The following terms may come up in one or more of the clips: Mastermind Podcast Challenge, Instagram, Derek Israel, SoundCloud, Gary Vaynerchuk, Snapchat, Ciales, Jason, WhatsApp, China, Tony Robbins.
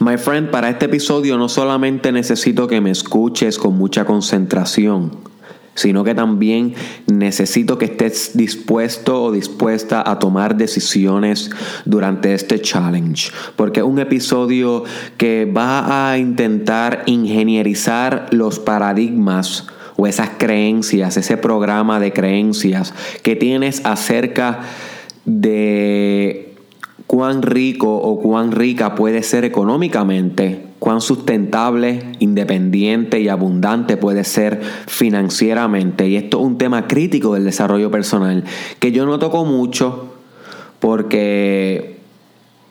My friend, para este episodio no solamente necesito que me escuches con mucha concentración, sino que también necesito que estés dispuesto o dispuesta a tomar decisiones durante este challenge, porque es un episodio que va a intentar ingenierizar los paradigmas o esas creencias, ese programa de creencias que tienes acerca de cuán rico o cuán rica puede ser económicamente, cuán sustentable, independiente y abundante puede ser financieramente. Y esto es un tema crítico del desarrollo personal que yo no toco mucho porque,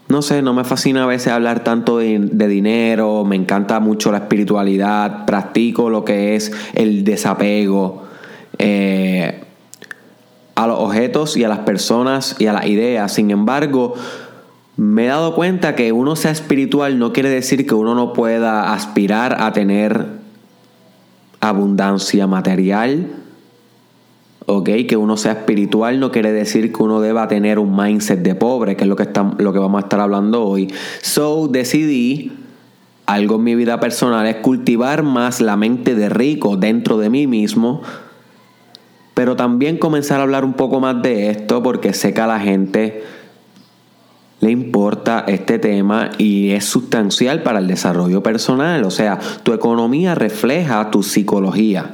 no sé, no me fascina a veces hablar tanto de dinero. Me encanta mucho la espiritualidad, practico lo que es el desapego a los objetos y a las personas y a las ideas. Sin embargo, me he dado cuenta que uno sea espiritual no quiere decir que uno no pueda aspirar a tener abundancia material, ¿ok? Que uno sea espiritual no quiere decir que uno deba tener un mindset de pobre, que es lo que vamos a estar hablando hoy. So, decidí, algo en mi vida personal, es cultivar más la mente de rico dentro de mí mismo, pero también comenzar a hablar un poco más de esto porque sé que a la gente le importa este tema y es sustancial para el desarrollo personal. O sea, tu economía refleja tu psicología.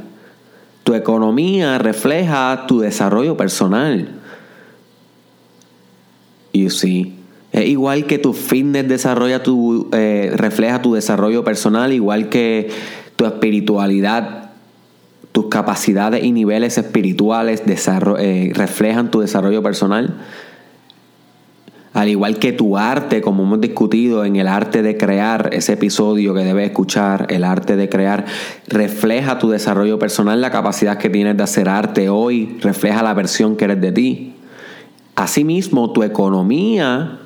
Tu economía refleja tu desarrollo personal. You see. Es igual que tu fitness desarrolla refleja tu desarrollo personal, igual que tu espiritualidad, tus capacidades y niveles espirituales reflejan tu desarrollo personal. Al igual que tu arte, como hemos discutido en el arte de crear, ese episodio que debes escuchar, el arte de crear, refleja tu desarrollo personal, la capacidad que tienes de hacer arte hoy, refleja la versión que eres de ti. Asimismo, tu economía,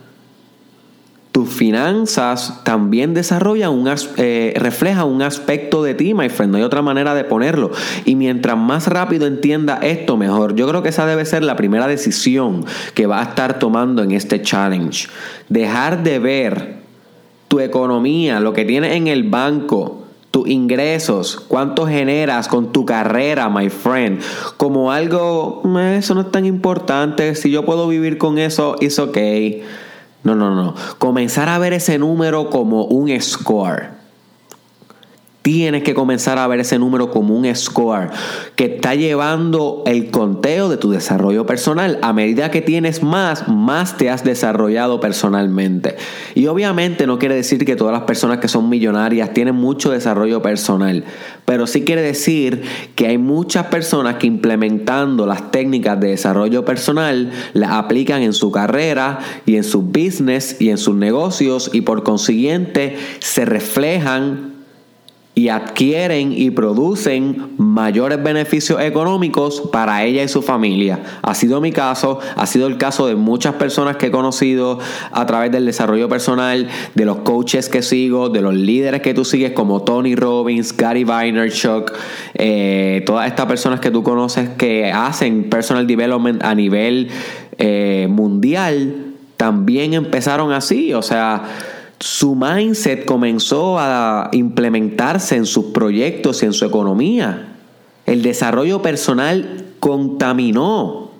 tus finanzas también refleja un aspecto de ti, my friend. No hay otra manera de ponerlo. Y mientras más rápido entienda esto, mejor. Yo creo que esa debe ser la primera decisión que va a estar tomando en este challenge. Dejar de ver tu economía, lo que tienes en el banco, tus ingresos, cuánto generas con tu carrera, my friend, como algo, eso no es tan importante. Si yo puedo vivir con eso, it's okay. No. Comenzar a ver ese número como un score. Tienes que comenzar a ver ese número como un score que está llevando el conteo de tu desarrollo personal. A medida que tienes más te has desarrollado personalmente. Y obviamente no quiere decir que todas las personas que son millonarias tienen mucho desarrollo personal, pero sí quiere decir que hay muchas personas que implementando las técnicas de desarrollo personal las aplican en su carrera y en su business y en sus negocios, y por consiguiente se reflejan y adquieren y producen mayores beneficios económicos para ella y su familia. Ha sido mi caso, ha sido el caso de muchas personas que he conocido a través del desarrollo personal, de los coaches que sigo, de los líderes que tú sigues como Tony Robbins, Gary Vaynerchuk, todas estas personas que tú conoces que hacen personal development a nivel mundial, también empezaron así. O sea, su mindset comenzó a implementarse en sus proyectos y en su economía. El desarrollo personal contaminó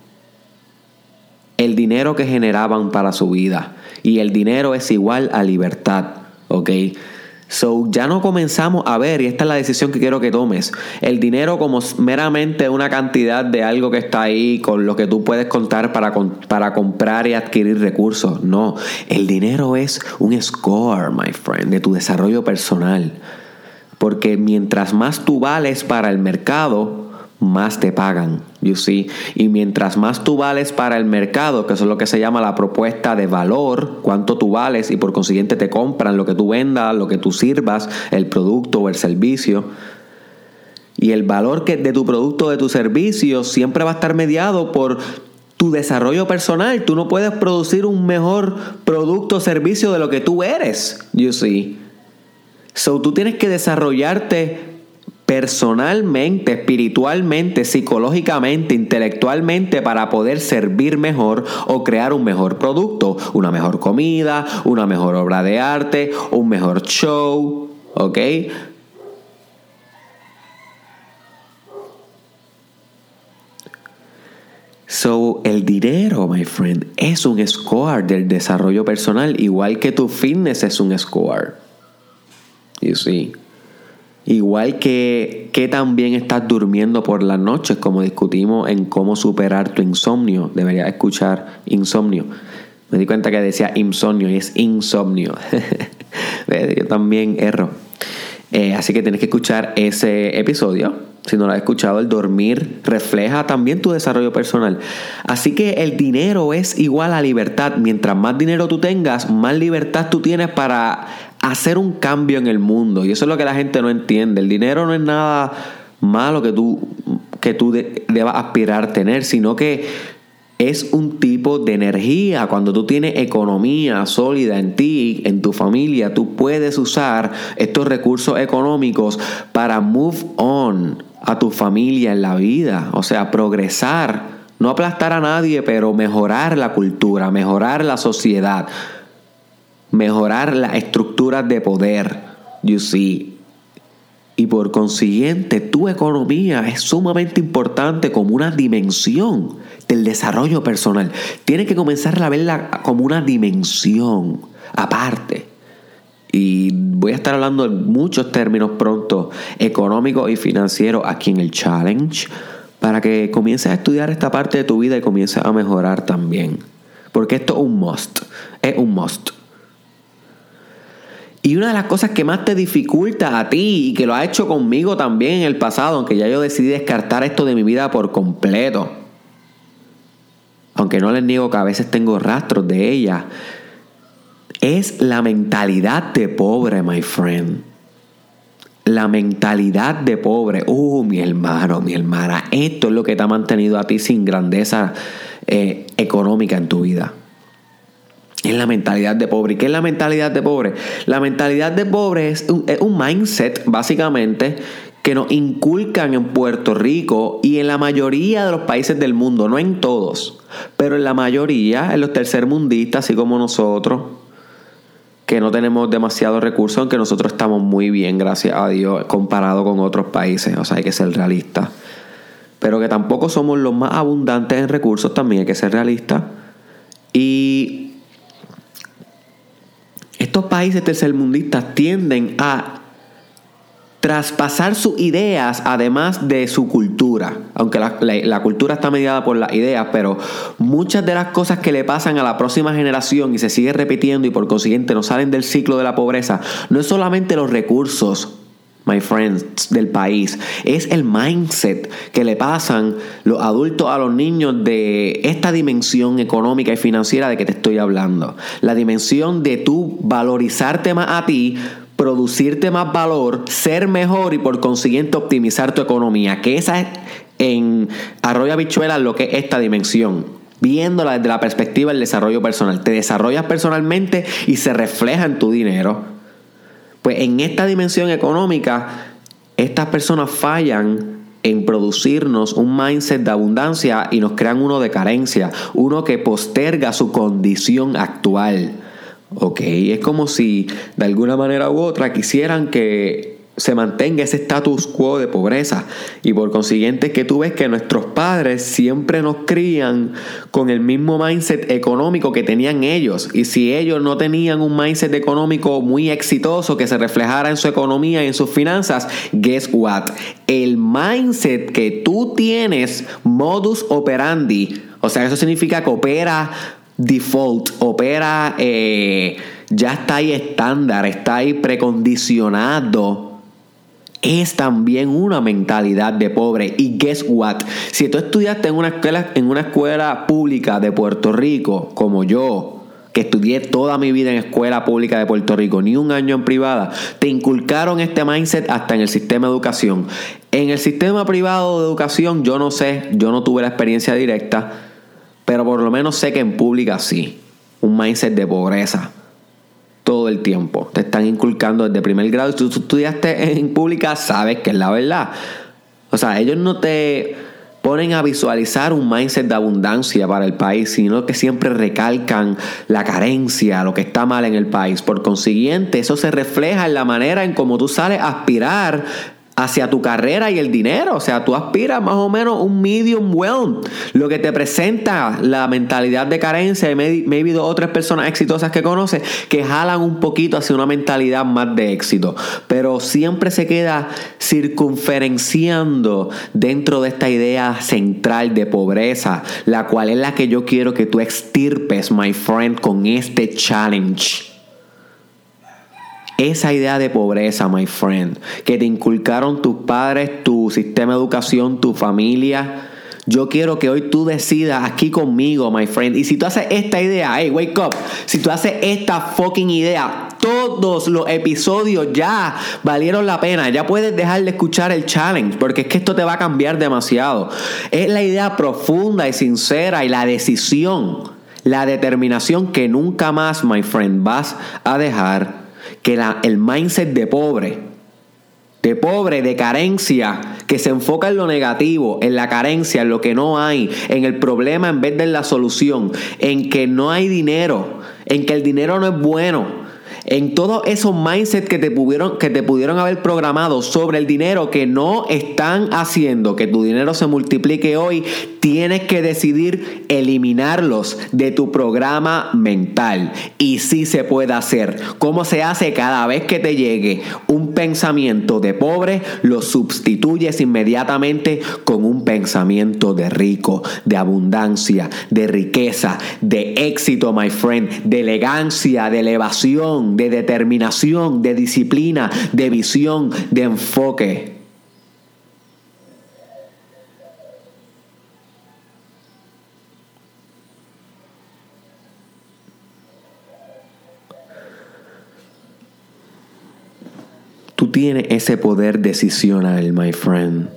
el dinero que generaban para su vida. Y el dinero es igual a libertad, ¿ok? So, ya no comenzamos a ver, y esta es la decisión que quiero que tomes, el dinero como meramente una cantidad de algo que está ahí con lo que tú puedes contar para comprar y adquirir recursos. No, el dinero es un score, my friend, de tu desarrollo personal. Porque mientras más tú vales para el mercado, más te pagan, you see. Y mientras más tú vales para el mercado, que eso es lo que se llama la propuesta de valor, cuánto tú vales y por consiguiente te compran lo que tú vendas, lo que tú sirvas, el producto o el servicio. Y el valor que de tu producto o de tu servicio siempre va a estar mediado por tu desarrollo personal. Tú no puedes producir un mejor producto o servicio de lo que tú eres, you see. So, tú tienes que desarrollarte personalmente, espiritualmente, psicológicamente, intelectualmente, para poder servir mejor o crear un mejor producto, una mejor comida, una mejor obra de arte, un mejor show, ¿ok? So, el dinero, my friend, es un score del desarrollo personal, igual que tu fitness es un score. You see? Igual que también estás durmiendo por las noches, como discutimos en cómo superar tu insomnio. Deberías escuchar insomnio. Me di cuenta que decía insomnio y es insomnio. Yo también erro. Así que tienes que escuchar ese episodio. Si no lo has escuchado, el dormir refleja también tu desarrollo personal. Así que el dinero es igual a libertad. Mientras más dinero tú tengas, más libertad tú tienes para hacer un cambio en el mundo. Y eso es lo que la gente no entiende. El dinero no es nada malo que tú debas aspirar a tener, sino que es un tipo de energía. Cuando tú tienes economía sólida en ti, en tu familia, tú puedes usar estos recursos económicos para move on a tu familia en la vida. O sea, progresar, no aplastar a nadie, pero mejorar la cultura, mejorar la sociedad, mejorar las estructuras de poder. You see. Y por consiguiente, tu economía es sumamente importante como una dimensión del desarrollo personal. Tienes que comenzar a verla como una dimensión aparte. Y voy a estar hablando de muchos términos pronto, económicos y financieros, aquí en el Challenge, para que comiences a estudiar esta parte de tu vida y comiences a mejorar también. Porque esto es un must. Es un must. Y una de las cosas que más te dificulta a ti, y que lo ha hecho conmigo también en el pasado, aunque ya yo decidí descartar esto de mi vida por completo, aunque no les niego que a veces tengo rastros de ella, es la mentalidad de pobre, my friend. La mentalidad de pobre. Mi hermano, mi hermana, esto es lo que te ha mantenido a ti sin grandeza económica en tu vida. Es la mentalidad de pobre. ¿Y qué es la mentalidad de pobre? La mentalidad de pobre es un mindset, básicamente, que nos inculcan en Puerto Rico y en la mayoría de los países del mundo, no en todos, pero en la mayoría, en los tercermundistas, así como nosotros, que no tenemos demasiados recursos, aunque nosotros estamos muy bien, gracias a Dios, comparado con otros países. O sea, hay que ser realistas. Pero que tampoco somos los más abundantes en recursos, también hay que ser realistas. Y estos países tercermundistas tienden a traspasar sus ideas, además de su cultura. Aunque la cultura está mediada por las ideas, pero muchas de las cosas que le pasan a la próxima generación y se sigue repitiendo y por consiguiente no salen del ciclo de la pobreza, no es solamente los recursos, my friends, del país, es el mindset que le pasan los adultos a los niños de esta dimensión económica y financiera de que te estoy hablando. La dimensión de tú valorizarte más a ti, producirte más valor, ser mejor y por consiguiente optimizar tu economía, que esa es en arroyo habichuelas lo que es esta dimensión. Viéndola desde la perspectiva del desarrollo personal, te desarrollas personalmente y se refleja en tu dinero. Pues en esta dimensión económica, estas personas fallan en producirnos un mindset de abundancia y nos crean uno de carencia, uno que posterga su condición actual. Ok, es como si de alguna manera u otra quisieran que se mantenga ese status quo de pobreza. Y por consiguiente es que tú ves que nuestros padres siempre nos crían con el mismo mindset económico que tenían ellos. Y si ellos no tenían un mindset económico muy exitoso que se reflejara en su economía y en sus finanzas, guess what? El mindset que tú tienes, modus operandi, o sea, eso significa que opera default, opera, ya está ahí estándar, está ahí precondicionado, es también una mentalidad de pobre. Y guess what? Si tú estudiaste en una escuela pública de Puerto Rico, como yo, que estudié toda mi vida en escuela pública de Puerto Rico, ni un año en privada, te inculcaron este mindset hasta en el sistema de educación. En el sistema privado de educación, yo no sé, yo no tuve la experiencia directa, pero por lo menos sé que en pública sí, un mindset de pobreza. todo el tiempo. Te están inculcando desde primer grado. Si tú estudiaste en pública, sabes que es la verdad. O sea, ellos no te ponen a visualizar un mindset de abundancia para el país, sino que siempre recalcan la carencia, lo que está mal en el país. Por consiguiente, eso se refleja en la manera en cómo tú sales a aspirar hacia tu carrera y el dinero. O sea, tú aspiras más o menos un medium wealth. Lo que te presenta la mentalidad de carencia, y maybe dos o tres personas exitosas que conoces que jalan un poquito hacia una mentalidad más de éxito, pero siempre se queda circunferenciando dentro de esta idea central de pobreza, la cual es la que yo quiero que tú extirpes, my friend, con este challenge. Esa idea de pobreza, my friend, que te inculcaron tus padres, tu sistema de educación, tu familia. Yo quiero que hoy tú decidas aquí conmigo, my friend. Y si tú haces esta idea, hey, wake up. Si tú haces esta fucking idea, todos los episodios ya valieron la pena. Ya puedes dejar de escuchar el challenge, porque es que esto te va a cambiar demasiado. Es la idea profunda y sincera y la decisión, la determinación que nunca más, my friend, vas a dejar que el mindset de pobre, de carencia, que se enfoca en lo negativo, en la carencia, en lo que no hay, en el problema en vez de en la solución, en que no hay dinero, en que el dinero no es bueno, en todos esos mindsets que te pudieron haber programado sobre el dinero que no están haciendo que tu dinero se multiplique hoy, tienes que decidir eliminarlos de tu programa mental. Y sí se puede hacer. ¿Cómo se hace? Cada vez que te llegue un pensamiento de pobre, lo sustituyes inmediatamente con un pensamiento de rico, de abundancia, de riqueza, de éxito, my friend, de elegancia, de elevación, de determinación, de disciplina, de visión, de enfoque. Tú tienes ese poder decisional, my friend.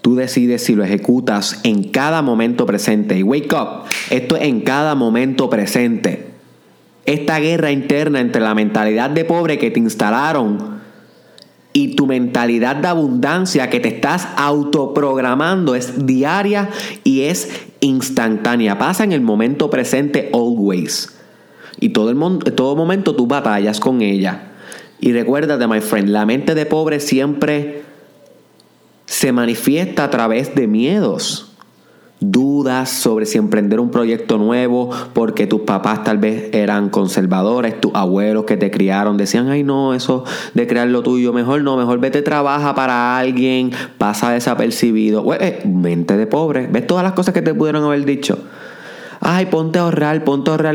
Tú decides si lo ejecutas en cada momento presente. Y wake up, esto es en cada momento presente. Esta guerra interna entre la mentalidad de pobre que te instalaron y tu mentalidad de abundancia que te estás autoprogramando es diaria y es instantánea. Pasa en el momento presente always. Y todo momento tú batallas con ella. Y recuérdate, my friend, la mente de pobre siempre se manifiesta a través de miedos. Dudas sobre si emprender un proyecto nuevo porque tus papás tal vez eran conservadores, tus abuelos que te criaron decían, ay no, eso de crear lo tuyo, mejor no, mejor vete, trabaja para alguien, pasa desapercibido. Mente de pobre, ves todas las cosas que te pudieron haber dicho. Ay, ponte a ahorrar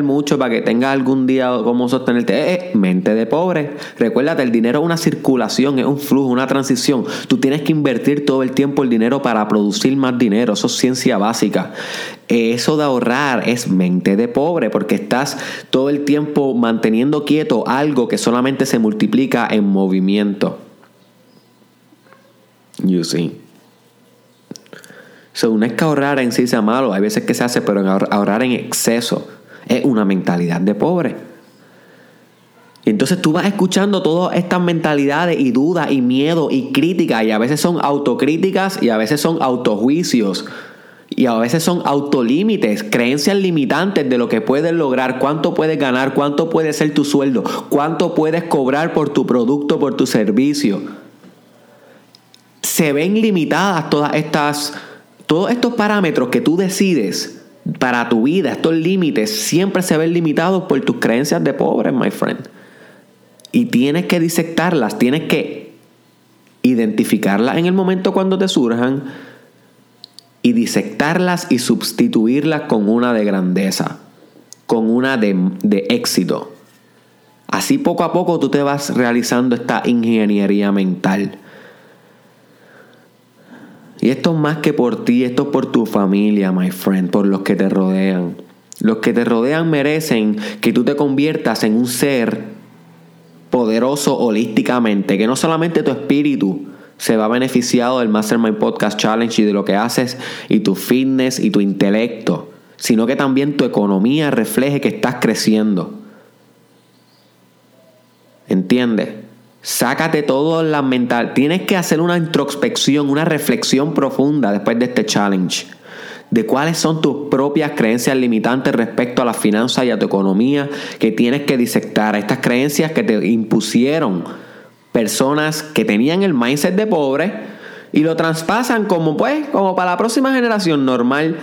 mucho para que tengas algún día cómo sostenerte. Mente de pobre. Recuérdate, el dinero es una circulación, es un flujo, una transición. Tú tienes que invertir todo el tiempo el dinero para producir más dinero. Eso es ciencia básica. Eso de ahorrar es mente de pobre porque estás todo el tiempo manteniendo quieto algo que solamente se multiplica en movimiento. You see. So, no es que ahorrar en sí sea malo, hay veces que se hace, pero ahorrar en exceso es una mentalidad de pobre. Y entonces tú vas escuchando todas estas mentalidades y dudas y miedo y críticas, y a veces son autocríticas y a veces son autojuicios. Y a veces son autolímites, creencias limitantes de lo que puedes lograr, cuánto puedes ganar, cuánto puede ser tu sueldo, cuánto puedes cobrar por tu producto, por tu servicio. Se ven limitadas todos estos parámetros que tú decides para tu vida, estos límites, siempre se ven limitados por tus creencias de pobre, my friend. Y tienes que disectarlas, tienes que identificarlas en el momento cuando te surjan y disectarlas y sustituirlas con una de grandeza, con una de éxito. Así poco a poco tú te vas realizando esta ingeniería mental. Y esto es más que por ti, esto es por tu familia, my friend, por los que te rodean. Los que te rodean merecen que tú te conviertas en un ser poderoso holísticamente, que no solamente tu espíritu se va beneficiado del Mastermind Podcast Challenge y de lo que haces y tu fitness y tu intelecto, sino que también tu economía refleje que estás creciendo. ¿Entiendes? Sácate todo la mental. Tienes que hacer una introspección, una reflexión profunda después de este challenge, de cuáles son tus propias creencias limitantes respecto a las finanzas y a tu economía, que tienes que disectar. Estas creencias que te impusieron personas que tenían el mindset de pobre y lo traspasan como, pues, como para la próxima generación normal,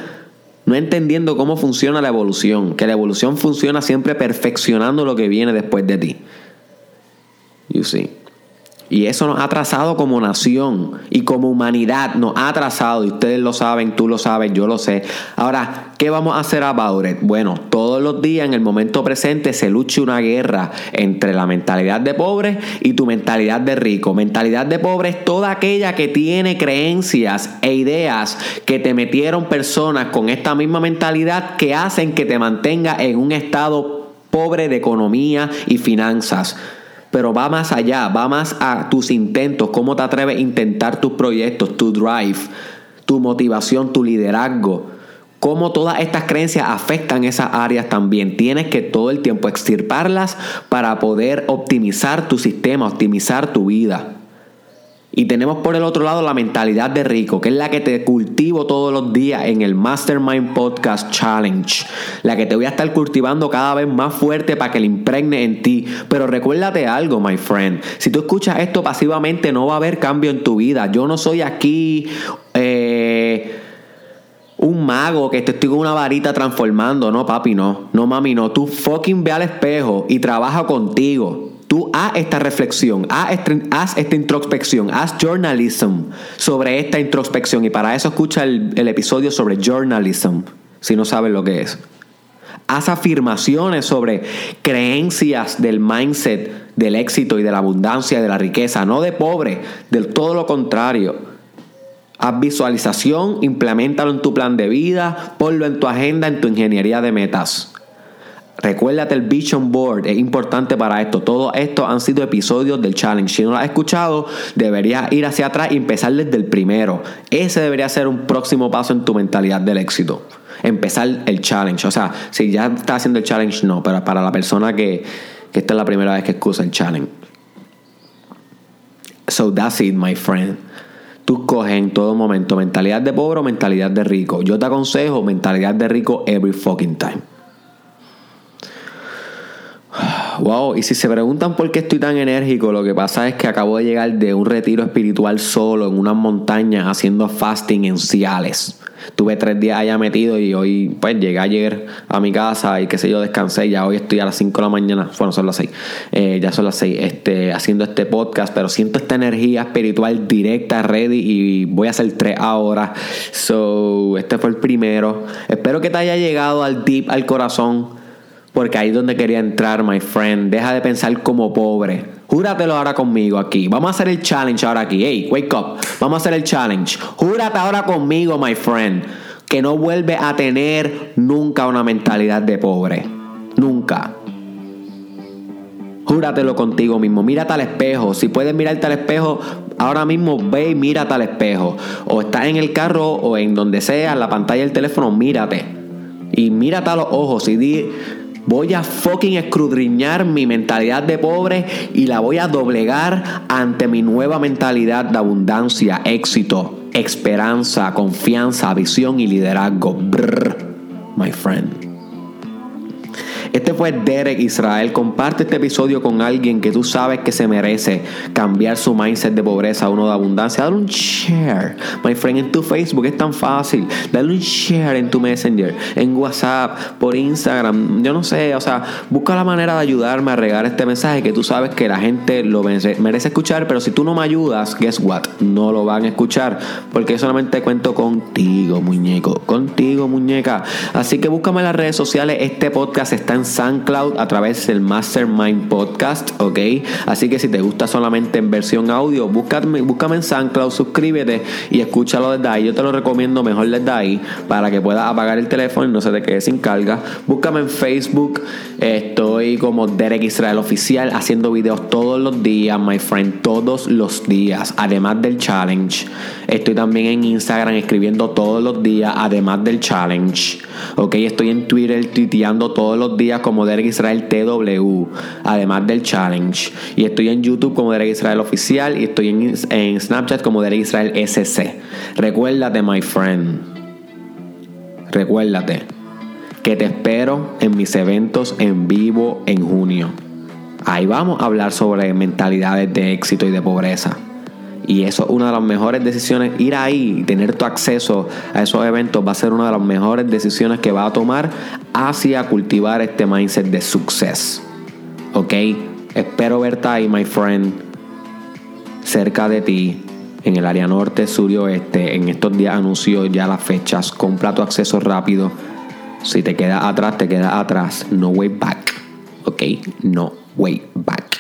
no entendiendo cómo funciona la evolución, que la evolución funciona siempre perfeccionando lo que viene después de ti. You see. Y eso nos ha atrasado como nación y como humanidad, nos ha atrasado, y ustedes lo saben, tú lo sabes, yo lo sé. Ahora, ¿qué vamos a hacer about it? Bueno, todos los días en el momento presente se lucha una guerra entre la mentalidad de pobre y tu mentalidad de rico. Mentalidad de pobre es toda aquella que tiene creencias e ideas que te metieron personas con esta misma mentalidad que hacen que te mantenga en un estado pobre de economía y finanzas. Pero va más allá, va más a tus intentos, cómo te atreves a intentar tus proyectos, tu drive, tu motivación, tu liderazgo. Cómo todas estas creencias afectan esas áreas también. Tienes que todo el tiempo extirparlas para poder optimizar tu sistema, optimizar tu vida. Y tenemos por el otro lado la mentalidad de rico, que es la que te cultivo todos los días en el Mastermind Podcast Challenge. La que te voy a estar cultivando cada vez más fuerte para que la impregne en ti. Pero recuérdate algo, my friend. Si tú escuchas esto pasivamente, no va a haber cambio en tu vida. Yo no soy aquí un mago que te estoy con una varita transformando. No, papi, no. No, mami, no. Tú fucking ve al espejo y trabaja contigo. Tú haz esta reflexión, haz esta introspección, haz journalism sobre esta introspección. Y para eso escucha el episodio sobre journalism, si no sabes lo que es. Haz afirmaciones sobre creencias del mindset, del éxito y de la abundancia, de la riqueza, no de pobre, del todo lo contrario. Haz visualización, impleméntalo en tu plan de vida, ponlo en tu agenda, en tu ingeniería de metas. Recuérdate el Vision Board, es importante para esto. Todo esto han sido episodios del challenge. Si no lo has escuchado, deberías ir hacia atrás y empezar desde el primero. Ese debería ser un próximo paso en tu mentalidad del éxito. Empezar el challenge. O sea, si ya estás haciendo el challenge, no, pero para la persona que esta es la primera vez que escucha el challenge. So that's it, my friend. Tú coges en todo momento mentalidad de pobre o mentalidad de rico. Yo te aconsejo mentalidad de rico every fucking time. Wow, y si se preguntan por qué estoy tan enérgico, lo que pasa es que acabo de llegar de un retiro espiritual solo en unas montañas haciendo fasting en Ciales. Tuve 3 días allá metido y hoy, pues llegué ayer a mi casa y qué sé yo, descansé. Ya hoy estoy a las 5 de la mañana, bueno, son las 6, ya son las 6, haciendo este podcast, pero siento esta energía espiritual directa, ready, y voy a hacer 3 ahora. So, este fue el primero. Espero que te haya llegado al deep, al corazón. Porque ahí es donde quería entrar, my friend. Deja de pensar como pobre. Júratelo ahora conmigo aquí. Vamos a hacer el challenge ahora aquí. Hey, wake up. Vamos a hacer el challenge. Júrate ahora conmigo, my friend, que no vuelves a tener nunca una mentalidad de pobre. Nunca. Júratelo contigo mismo. Mírate al espejo. Si puedes mirarte al espejo, ahora mismo ve y mírate al espejo. O estás en el carro o en donde sea, en la pantalla del teléfono, mírate. Y mírate a los ojos y di... Voy a fucking escudriñar mi mentalidad de pobre y la voy a doblegar ante mi nueva mentalidad de abundancia, éxito, esperanza, confianza, visión y liderazgo. Brr, my friend. Este fue Derek Israel. Comparte este episodio con alguien que tú sabes que se merece cambiar su mindset de pobreza a uno de abundancia. Dale un share, my friend, en tu Facebook. Es tan fácil. Dale un share en tu Messenger, en WhatsApp, por Instagram. Yo no sé, o sea, busca la manera de ayudarme a regar este mensaje que tú sabes que la gente lo merece escuchar. Pero si tú no me ayudas, guess what? No lo van a escuchar, porque solamente cuento contigo, muñeco. Contigo, muñeca. Así que búscame en las redes sociales. Este podcast está en SoundCloud a través del Mastermind Podcast, ¿ok? Así que si te gusta solamente en versión audio, búscame en SoundCloud, suscríbete y escúchalo desde ahí. Yo te lo recomiendo mejor desde ahí para que puedas apagar el teléfono y no se te quede sin carga. Búscame en Facebook, estoy como Derek Israel Oficial, haciendo videos todos los días, my friend, todos los días, además del challenge. Estoy también en Instagram escribiendo todos los días, además del challenge, ¿ok? Estoy en Twitter tuiteando todos los días. días como Derek Israel TW, además del challenge. Y estoy en YouTube como Derek Israel Oficial y estoy en Snapchat como Derek Israel SC. Recuérdate, my friend. Recuérdate que te espero en mis eventos en vivo en junio. Ahí vamos a hablar sobre mentalidades de éxito y de pobreza. Y eso es una de las mejores decisiones. Ir ahí y tener tu acceso a esos eventos va a ser una de las mejores decisiones que vas a tomar hacia cultivar este mindset de success. ¿Ok? Espero verte ahí, my friend, cerca de ti, en el área norte, sur y oeste. En estos días anuncio ya las fechas. Compra tu acceso rápido. Si te quedas atrás, te quedas atrás. No way back. ¿Ok? No way back.